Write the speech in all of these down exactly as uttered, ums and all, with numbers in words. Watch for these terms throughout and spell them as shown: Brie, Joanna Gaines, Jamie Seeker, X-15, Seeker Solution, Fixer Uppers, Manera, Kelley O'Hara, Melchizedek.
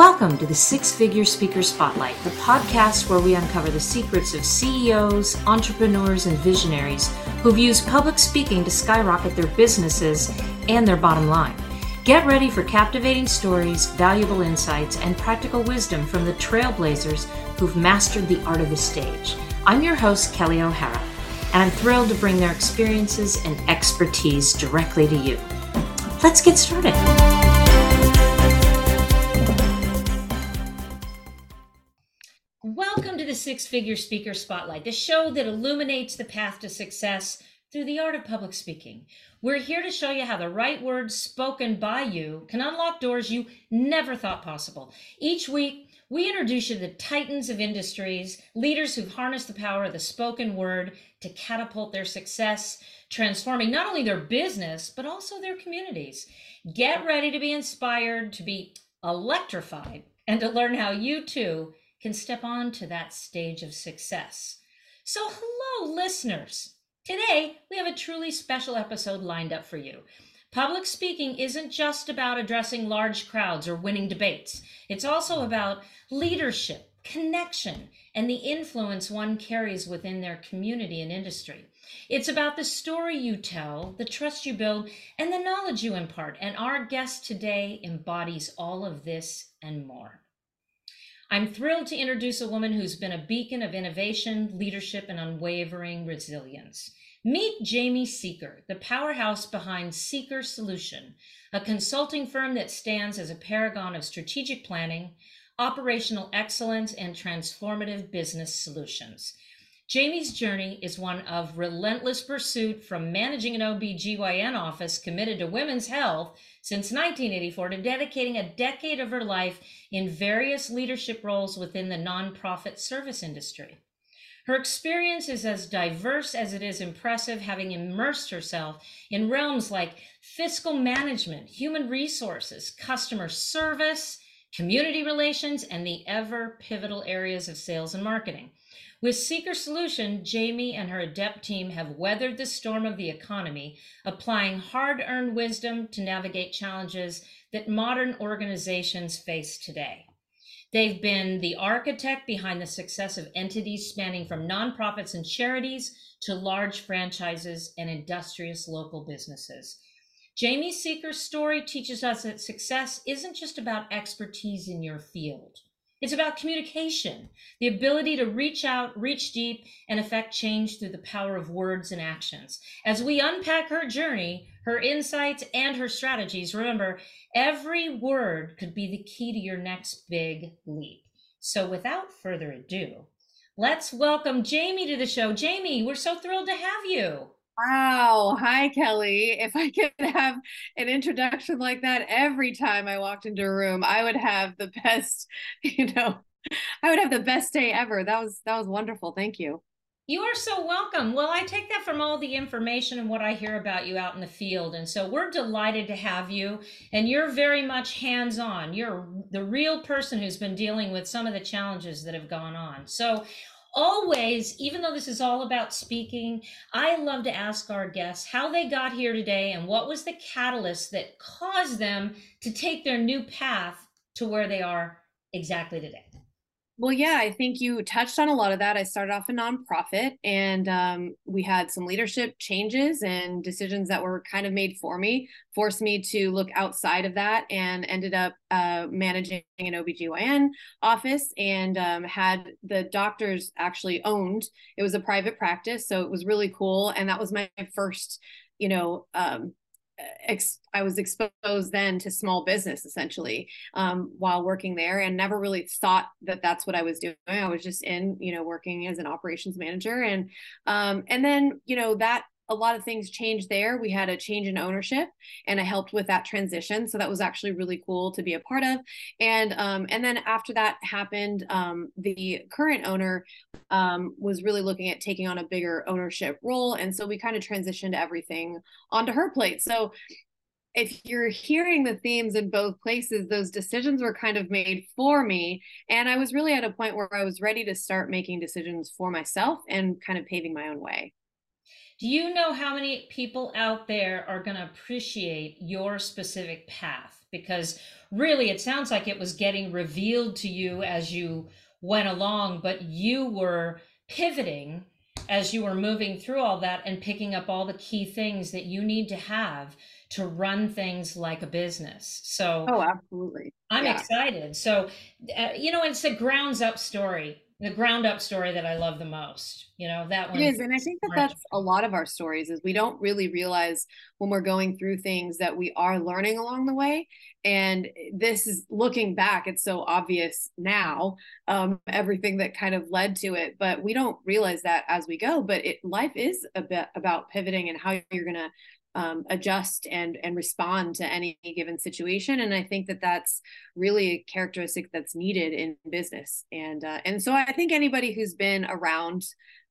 Welcome to the Six Figure Speaker Spotlight, the podcast where we uncover the secrets of C E Os, entrepreneurs, and visionaries who've used public speaking to skyrocket their businesses and their bottom line. Get ready for captivating stories, valuable insights, and practical wisdom from the trailblazers who've mastered the art of the stage. I'm your host, Kelley O'Hara, and I'm thrilled to bring their experiences and expertise directly to you. Let's get started. Welcome to the Six Figure Speaker Spotlight, the show that illuminates the path to success through the art of public speaking. We're here to show you how the right words spoken by you can unlock doors you never thought possible. Each week, we introduce you to the titans of industries, leaders who've harnessed the power of the spoken word to catapult their success, transforming not only their business, but also their communities. Get ready to be inspired, to be electrified, and to learn how you too can step on to that stage of success. So hello, listeners. Today, we have a truly special episode lined up for you. Public speaking isn't just about addressing large crowds or winning debates. It's also about leadership, connection, and the influence one carries within their community and industry. It's about the story you tell, the trust you build, and the knowledge you impart. And our guest today embodies all of this and more. I'm thrilled to introduce a woman who's been a beacon of innovation, leadership, and unwavering resilience. Meet Jamie Seeker, the powerhouse behind Seeker Solution, a consulting firm that stands as a paragon of strategic planning, operational excellence, and transformative business solutions. Jamie's journey is one of relentless pursuit, from managing an O B G Y N office committed to women's health since nineteen eighty-four to dedicating a decade of her life in various leadership roles within the nonprofit service industry. Her experience is as diverse as it is impressive, having immersed herself in realms like fiscal management, human resources, customer service, community relations, and the ever pivotal areas of sales and marketing. With Seeker Solution, Jamie and her adept team have weathered the storm of the economy, applying hard-earned wisdom to navigate challenges that modern organizations face today. They've been the architect behind the success of entities spanning from nonprofits and charities to large franchises and industrious local businesses. Jamie Seeker's story teaches us that success isn't just about expertise in your field. It's about communication, the ability to reach out, reach deep, and affect change through the power of words and actions. As we unpack her journey, her insights, and her strategies, remember, every word could be the key to your next big leap. So without further ado, let's welcome Jamie to the show. Jamie, we're so thrilled to have you. Wow. Hi, Kelley. If I could have an introduction like that every time I walked into a room, I would have the best, you know, I would have the best day ever. That was, that was wonderful. Thank you. You are so welcome. Well, I take that from all the information and what I hear about you out in the field. And so we're delighted to have you, and you're very much hands-on. You're the real person who's been dealing with some of the challenges that have gone on. So always, even though this is all about speaking, I love to ask our guests how they got here today and what was the catalyst that caused them to take their new path to where they are exactly today. Well, yeah, I think you touched on a lot of that. I started off a nonprofit, and um, we had some leadership changes and decisions that were kind of made for me, forced me to look outside of that, and ended up uh, managing an O B G Y N office, and um, had the doctors actually owned. It was a private practice, so it was really cool. And that was my first, you know, um, I was exposed then to small business, essentially, um, while working there, and never really thought that that's what I was doing. I was just in, you know, working as an operations manager. And, um, and then, you know, that a lot of things changed there. We had a change in ownership, and I helped with that transition. So that was actually really cool to be a part of. And, um, and then after that happened, um, the current owner, um, was really looking at taking on a bigger ownership role. And so we kind of transitioned everything onto her plate. So if you're hearing the themes in both places, those decisions were kind of made for me. And I was really at a point where I was ready to start making decisions for myself and kind of paving my own way. Do you know how many people out there are going to appreciate your specific path? Because really, it sounds like it was getting revealed to you as you went along, but you were pivoting as you were moving through all that and picking up all the key things that you need to have to run things like a business. So, oh, absolutely. I'm yeah. excited. So, uh, you know, it's a grounds up story, the ground up story that I love the most, you know, that one. It is. And I think that that's a lot of our stories is we don't really realize when we're going through things that we are learning along the way. And this is looking back, it's so obvious now, um, everything that kind of led to it, but we don't realize that as we go, but it, life is a bit about pivoting and how you're going to Um, adjust and and respond to any given situation. And I think that that's really a characteristic that's needed in business. And uh, and so I think anybody who's been around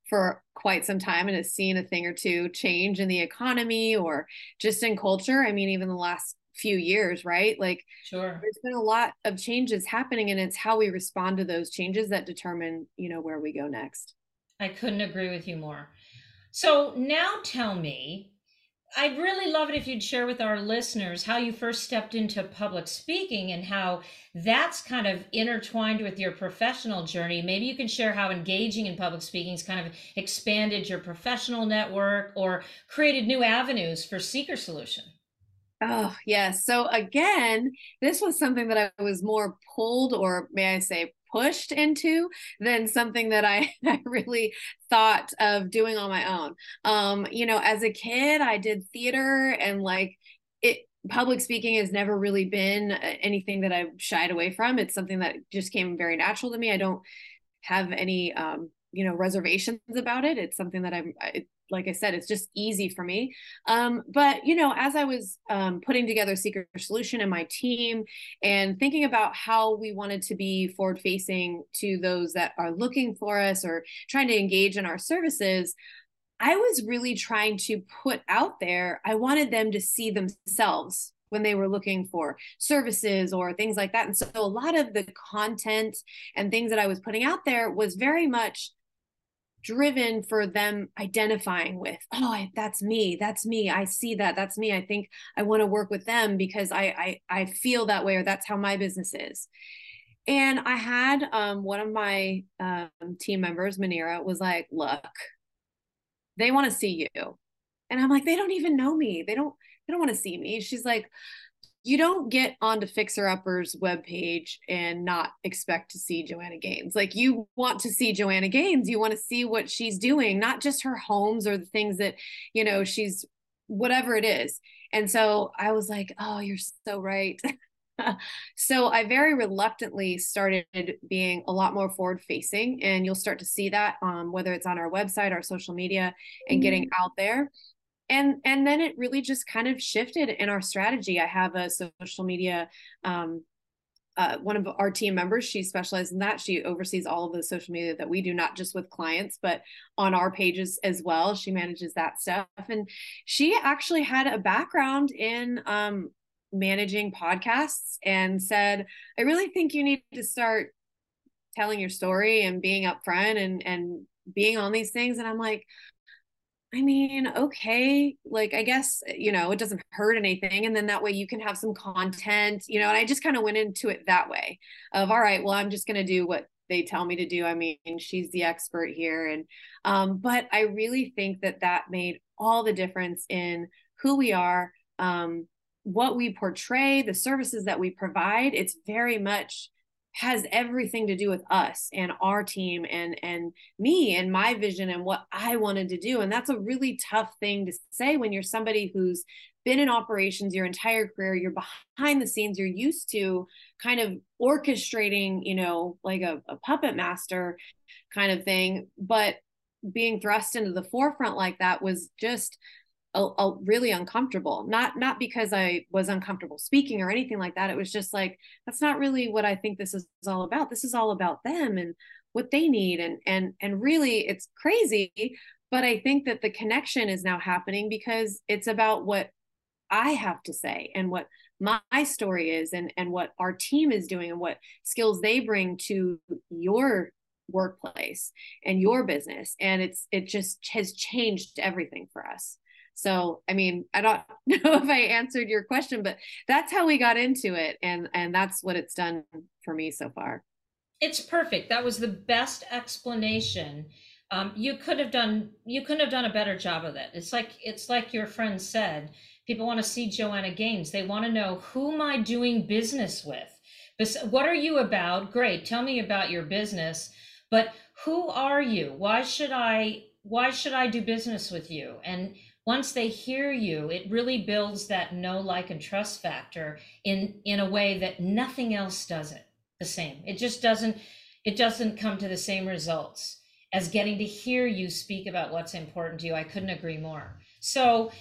for quite some time and has seen a thing or two change in the economy or just in culture, I mean, even the last few years, right? Like, sure, there's been a lot of changes happening, and it's how we respond to those changes that determine, you know, where we go next. I couldn't agree with you more. So now tell me, I'd really love it if you'd share with our listeners how you first stepped into public speaking and how that's kind of intertwined with your professional journey. Maybe you can share how engaging in public speaking has kind of expanded your professional network or created new avenues for Seeker Solution. Oh, yes. So again, this was something that I was more pulled, or may I say pushed into, than something that I, I really thought of doing on my own. Um, you know, as a kid, I did theater, and like it, public speaking has never really been anything that I've shied away from. It's something that just came very natural to me. I don't have any, um, you know, reservations about it. It's something that I'm, I, like I said, it's just easy for me. Um, but, you know, as I was um, putting together Seeker Solution and my team and thinking about how we wanted to be forward facing to those that are looking for us or trying to engage in our services, I was really trying to put out there, I wanted them to see themselves when they were looking for services or things like that. And so a lot of the content and things that I was putting out there was very much driven for them identifying with, oh, I, that's me, that's me. I see that, that's me. I think I want to work with them because I, I, I feel that way, or that's how my business is. And I had um, one of my um, team members, Manera, was like, look, they want to see you. And I'm like, they don't even know me. They don't, they don't want to see me. She's like, you don't get onto Fixer Uppers webpage and not expect to see Joanna Gaines. Like, you want to see Joanna Gaines. You want to see what she's doing, not just her homes or the things that, you know, she's, whatever it is. And so I was like, oh, you're so right. So I very reluctantly started being a lot more forward facing, and you'll start to see that um, whether it's on our website, our social media, and mm-hmm. getting out there. And, and then it really just kind of shifted in our strategy. I have a social media, um, uh, one of our team members, she specializes in that. She oversees all of the social media that we do, not just with clients, but on our pages as well. She manages that stuff. And she actually had a background in um, managing podcasts and said, I really think you need to start telling your story and being upfront and, and being on these things. And I'm like, I mean, okay, like, I guess, you know, it doesn't hurt anything. And then that way you can have some content, you know, and I just kind of went into it that way of, all right, well, I'm just going to do what they tell me to do. I mean, she's the expert here. And, um, but I really think that that made all the difference in who we are, um, what we portray, the services that we provide. It's very much has everything to do with us and our team and, and me and my vision and what I wanted to do. And that's a really tough thing to say when you're somebody who's been in operations your entire career, you're behind the scenes, you're used to kind of orchestrating, you know, like a, a puppet master kind of thing, but being thrust into the forefront like that was just a, a really uncomfortable, not, not because I was uncomfortable speaking or anything like that. It was just like, that's not really what I think this is all about. This is all about them and what they need. And, and, and really it's crazy, but I think that the connection is now happening because it's about what I have to say and what my story is and, and what our team is doing and what skills they bring to your workplace and your business. And it's, it just has changed everything for us. So, I mean, I don't know if I answered your question, but that's how we got into it. And, and that's what it's done for me so far. It's perfect. That was the best explanation. Um, you could have done, you couldn't have done a better job of it. It's like, it's like your friend said, people want to see Joanna Gaines. They want to know, who am I doing business with? What are you about? Great. Tell me about your business, but who are you? Why should I, why should I do business with you? And once they hear you, it really builds that know, like, and trust factor in, in a way that nothing else does it the same. It just doesn't, it doesn't come to the same results as getting to hear you speak about what's important to you. I couldn't agree more. So,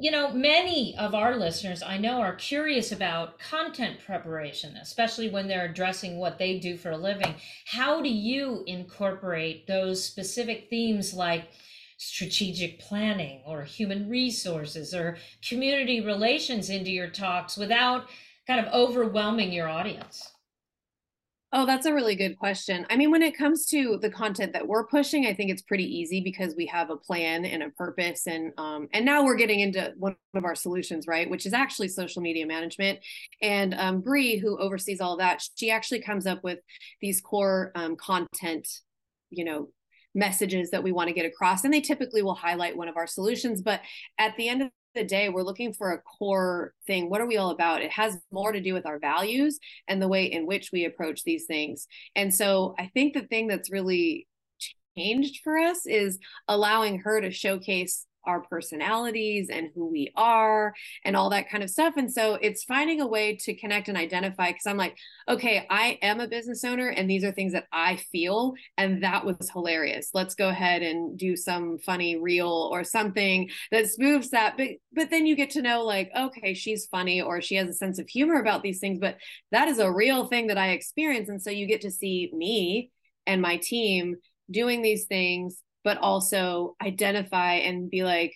you know, many of our listeners I know are curious about content preparation, especially when they're addressing what they do for a living. How do you incorporate those specific themes like strategic planning or human resources or community relations into your talks without kind of overwhelming your audience? Oh, that's a really good question. I mean, when it comes to the content that we're pushing, I think it's pretty easy because we have a plan and a purpose. And um, and now we're getting into one of our solutions, right, which is actually social media management. And um, Brie, who oversees all that, she actually comes up with these core um, content, you know, messages that we want to get across. And they typically will highlight one of our solutions. But at the end of the day, we're looking for a core thing. What are we all about? It has more to do with our values and the way in which we approach these things. And so I think the thing that's really changed for us is allowing her to showcase our personalities and who we are and all that kind of stuff. And so it's finding a way to connect and identify, because I'm like, okay, I am a business owner and these are things that I feel, and that was hilarious. Let's go ahead and do some funny reel or something that spoofs that. But, but then you get to know, like, okay, she's funny or she has a sense of humor about these things, but that is a real thing that I experience. And so you get to see me and my team doing these things, but also identify and be like,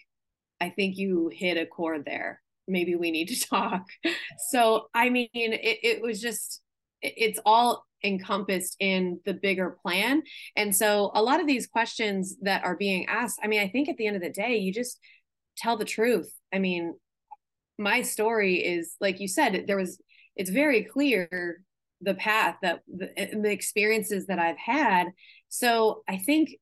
I think you hit a chord there. Maybe we need to talk. So, I mean, it, it was just, it's all encompassed in the bigger plan. And so a lot of these questions that are being asked, I mean, I think at the end of the day, you just tell the truth. I mean, my story is, like you said, there was, it's very clear the path that the, the experiences that I've had. So I think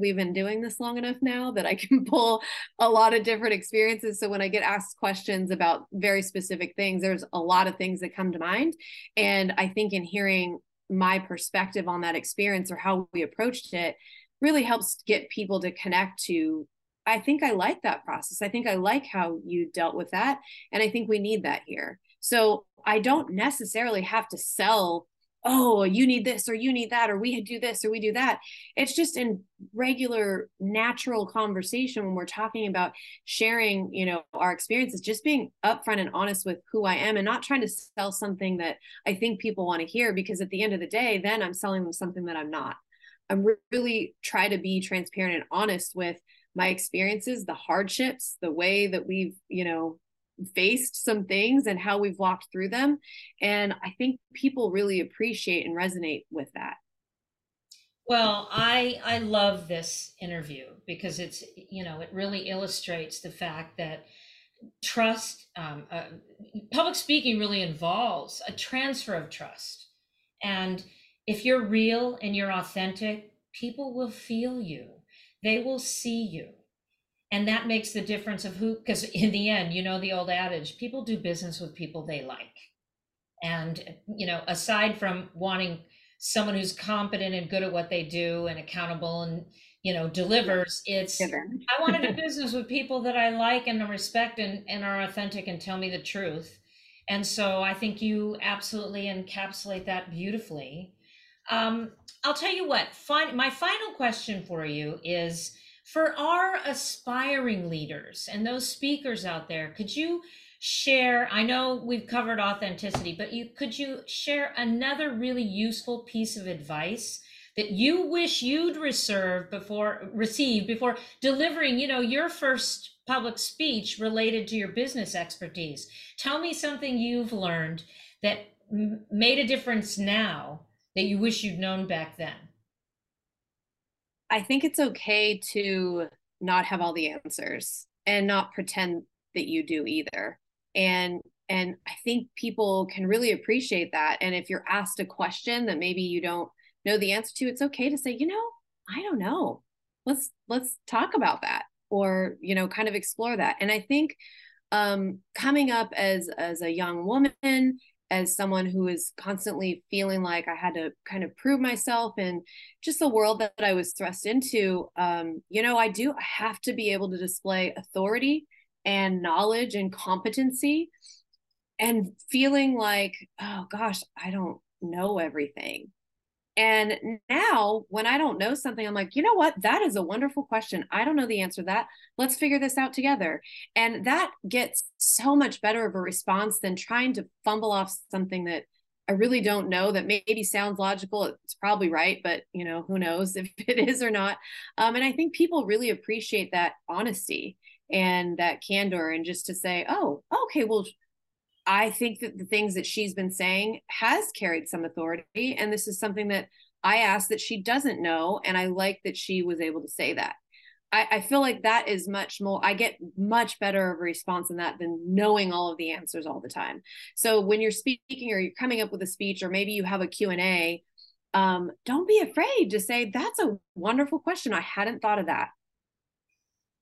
we've been doing this long enough now that I can pull a lot of different experiences. So when I get asked questions about very specific things, there's a lot of things that come to mind. And I think in hearing my perspective on that experience or how we approached it really helps get people to connect to, I think I like that process. I think I like how you dealt with that. And I think we need that here. So I don't necessarily have to sell, oh, you need this, or you need that, or we do this, or we do that. It's just in regular, natural conversation when we're talking about sharing, you know, our experiences, just being upfront and honest with who I am and not trying to sell something that I think people want to hear, because at the end of the day, then I'm selling them something that I'm not. I'm really trying to be transparent and honest with my experiences, the hardships, the way that we've, you know, faced some things and how we've walked through them. And I think people really appreciate and resonate with that. Well, I, I love this interview because it's, you know, it really illustrates the fact that trust, um, uh, public speaking really involves a transfer of trust. And if you're real and you're authentic, people will feel you, they will see you. And that makes the difference of who, because in the end, you know, the old adage, people do business with people they like. And, you know, aside from wanting someone who's competent and good at what they do and accountable and, you know, delivers, it's, I want to do business with people that I like and respect and, and are authentic and tell me the truth. And so I think you absolutely encapsulate that beautifully. Um, I'll tell you what, fin- my final question for you is, for our aspiring leaders and those speakers out there, could you share, I know we've covered authenticity, but you could you share another really useful piece of advice that you wish you'd reserve before, receive before delivering, you know, your first public speech related to your business expertise? Tell me something you've learned that made a difference now that you wish you'd known back then. I think it's okay to not have all the answers and not pretend that you do either. And and I think people can really appreciate that. And if you're asked a question that maybe you don't know the answer to, it's okay to say, you know, I don't know. Let's let's talk about that, or, you know, kind of explore that. And I think um, coming up as as a young woman, as someone who is constantly feeling like I had to kind of prove myself and just the world that I was thrust into, um, you know, I do have to be able to display authority and knowledge and competency, and feeling like, oh gosh, I don't know everything. And now when I don't know something, I'm like, you know what? That is a wonderful question. I don't know the answer to that. Let's figure this out together. And that gets so much better of a response than trying to fumble off something that I really don't know, that maybe sounds logical. It's probably right, but you know, who knows if it is or not. Um, and I think people really appreciate that honesty and that candor, and just to say, oh, okay, well, I think that the things that she's been saying has carried some authority, and this is something that I asked that she doesn't know, and I like that she was able to say that. I, I feel like that is much more, I get much better of a response in that than knowing all of the answers all the time. So when you're speaking, or you're coming up with a speech, or maybe you have a Q and A, um, don't be afraid to say, that's a wonderful question. I hadn't thought of that.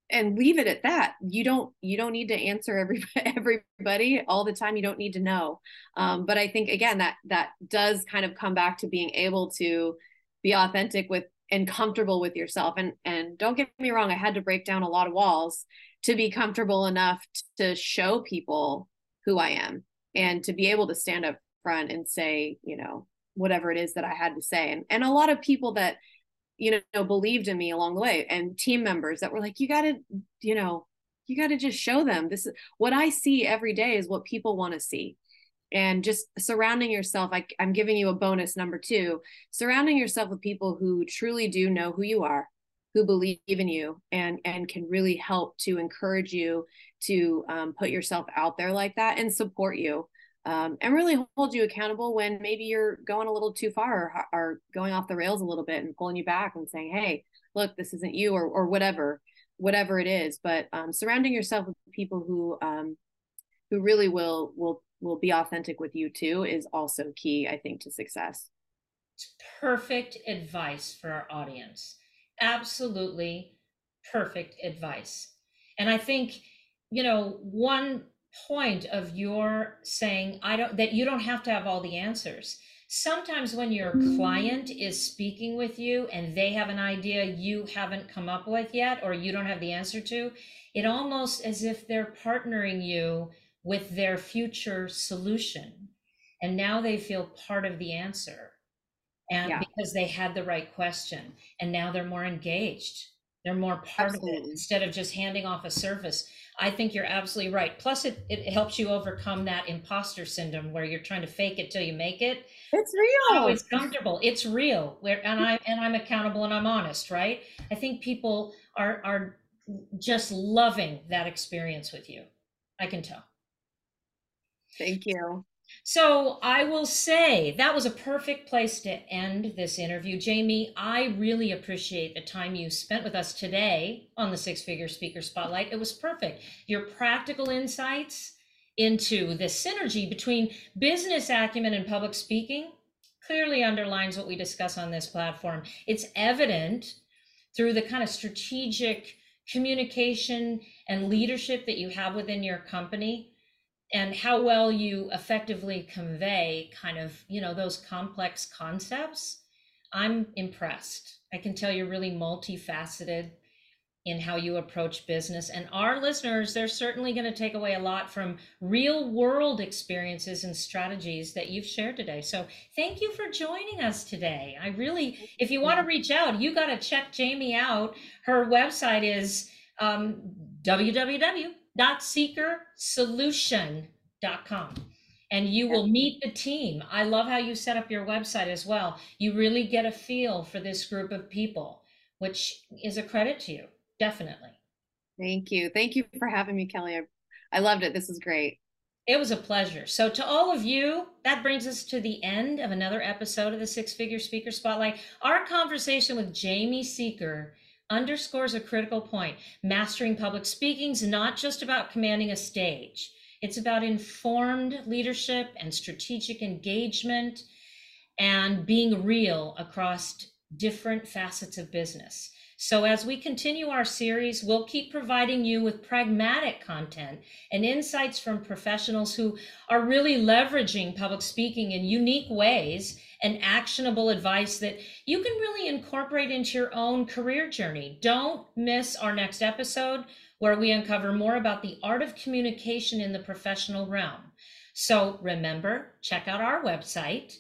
And leave it at that. You don't, you don't need to answer everybody, everybody all the time. You don't need to know. Um, but I think, again, that, that does kind of come back to being able to be authentic with and comfortable with yourself. And, and don't get me wrong, I had to break down a lot of walls to be comfortable enough to show people who I am, and to be able to stand up front and say, you know, whatever it is that I had to say. And, and a lot of people that, you know, believed in me along the way, and team members that were like, you gotta, you know, you gotta just show them this is what I see every day is what people want to see. And just surrounding yourself, I, I'm giving you a bonus number two, surrounding yourself with people who truly do know who you are, who believe in you, and, and can really help to encourage you to um, put yourself out there like that, and support you. Um, and really hold you accountable when maybe you're going a little too far, or, or going off the rails a little bit, and pulling you back and saying, hey, look, this isn't you, or, or whatever, whatever it is. But um, surrounding yourself with people who um, who really will, will, will be authentic with you too is also key, I think, to success. Perfect advice for our audience. Absolutely perfect advice. And I think, you know, one point of your saying I don't that you don't have to have all the answers. Sometimes when your client is speaking with you and they have an idea you haven't come up with yet, or you don't have the answer to, it almost as if they're partnering you with their future solution, and now they feel part of the answer, and yeah. because they had the right question, and now they're more engaged, they're more part Absolutely. Of it, instead of just handing off a service. I think you're absolutely right. Plus it, it helps you overcome that imposter syndrome where you're trying to fake it till you make it. It's real. Oh, it's comfortable. It's real. Where and I and I'm accountable and I'm honest, right? I think people are are just loving that experience with you. I can tell. Thank you. So I will say that was a perfect place to end this interview. Jamie, I really appreciate the time you spent with us today on the Six Figure Speaker Spotlight. It was perfect. Your practical insights into the synergy between business acumen and public speaking clearly underlines what we discuss on this platform. It's evident through the kind of strategic communication and leadership that you have within your company, and how well you effectively convey kind of, you know, those complex concepts. I'm impressed. I can tell you're really multifaceted in how you approach business, and our listeners, they're certainly going to take away a lot from real world experiences and strategies that you've shared today. So thank you for joining us today. I really, if you want to reach out, you got to check Jamie out. Her website is um, w w w dot seeker solution dot com, and you will meet the team. I love how you set up your website as well. You really get a feel for this group of people, which is a credit to you, definitely. Thank you. Thank you for having me, Kelley. I, I loved it. This was great. It was a pleasure. So to all of you, that brings us to the end of another episode of the Six Figure Speaker Spotlight. Our conversation with Jamie Seeker underscores a critical point. Mastering public speaking is not just about commanding a stage. It's about informed leadership and strategic engagement and being real across different facets of business. So as we continue our series, we'll keep providing you with pragmatic content and insights from professionals who are really leveraging public speaking in unique ways and actionable advice that you can really incorporate into your own career journey. Don't miss our next episode where we uncover more about the art of communication in the professional realm. So remember, check out our website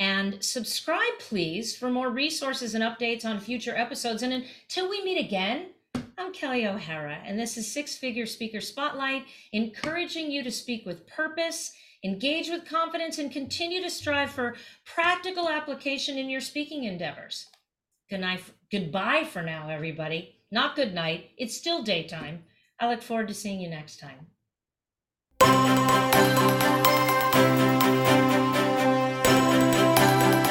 and subscribe, please, for more resources and updates on future episodes. And until we meet again, I'm Kelley O'Hara, and this is Six Figure Speaker Spotlight, encouraging you to speak with purpose, engage with confidence, and continue to strive for practical application in your speaking endeavors. Good night, goodbye for now, everybody. Not good night, it's still daytime. I look forward to seeing you next time.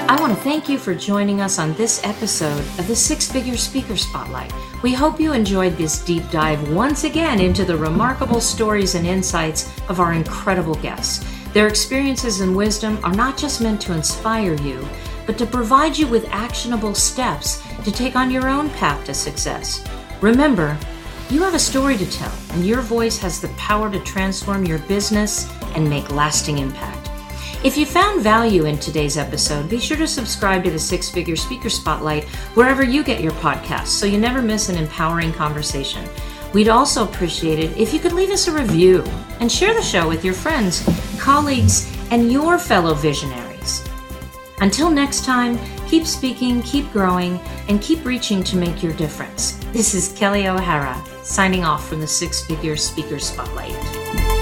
I want to thank you for joining us on this episode of the Six Figure Speaker Spotlight. We hope you enjoyed this deep dive once again into the remarkable stories and insights of our incredible guests. Their experiences and wisdom are not just meant to inspire you, but to provide you with actionable steps to take on your own path to success. Remember, you have a story to tell, and your voice has the power to transform your business and make lasting impact. If you found value in today's episode, be sure to subscribe to the Six Figure Speaker Spotlight wherever you get your podcasts so you never miss an empowering conversation. We'd also appreciate it if you could leave us a review and share the show with your friends, colleagues, and your fellow visionaries. Until next time, keep speaking, keep growing, and keep reaching to make your difference. This is Kelley O'Hara, signing off from the Six Figure Speaker Spotlight.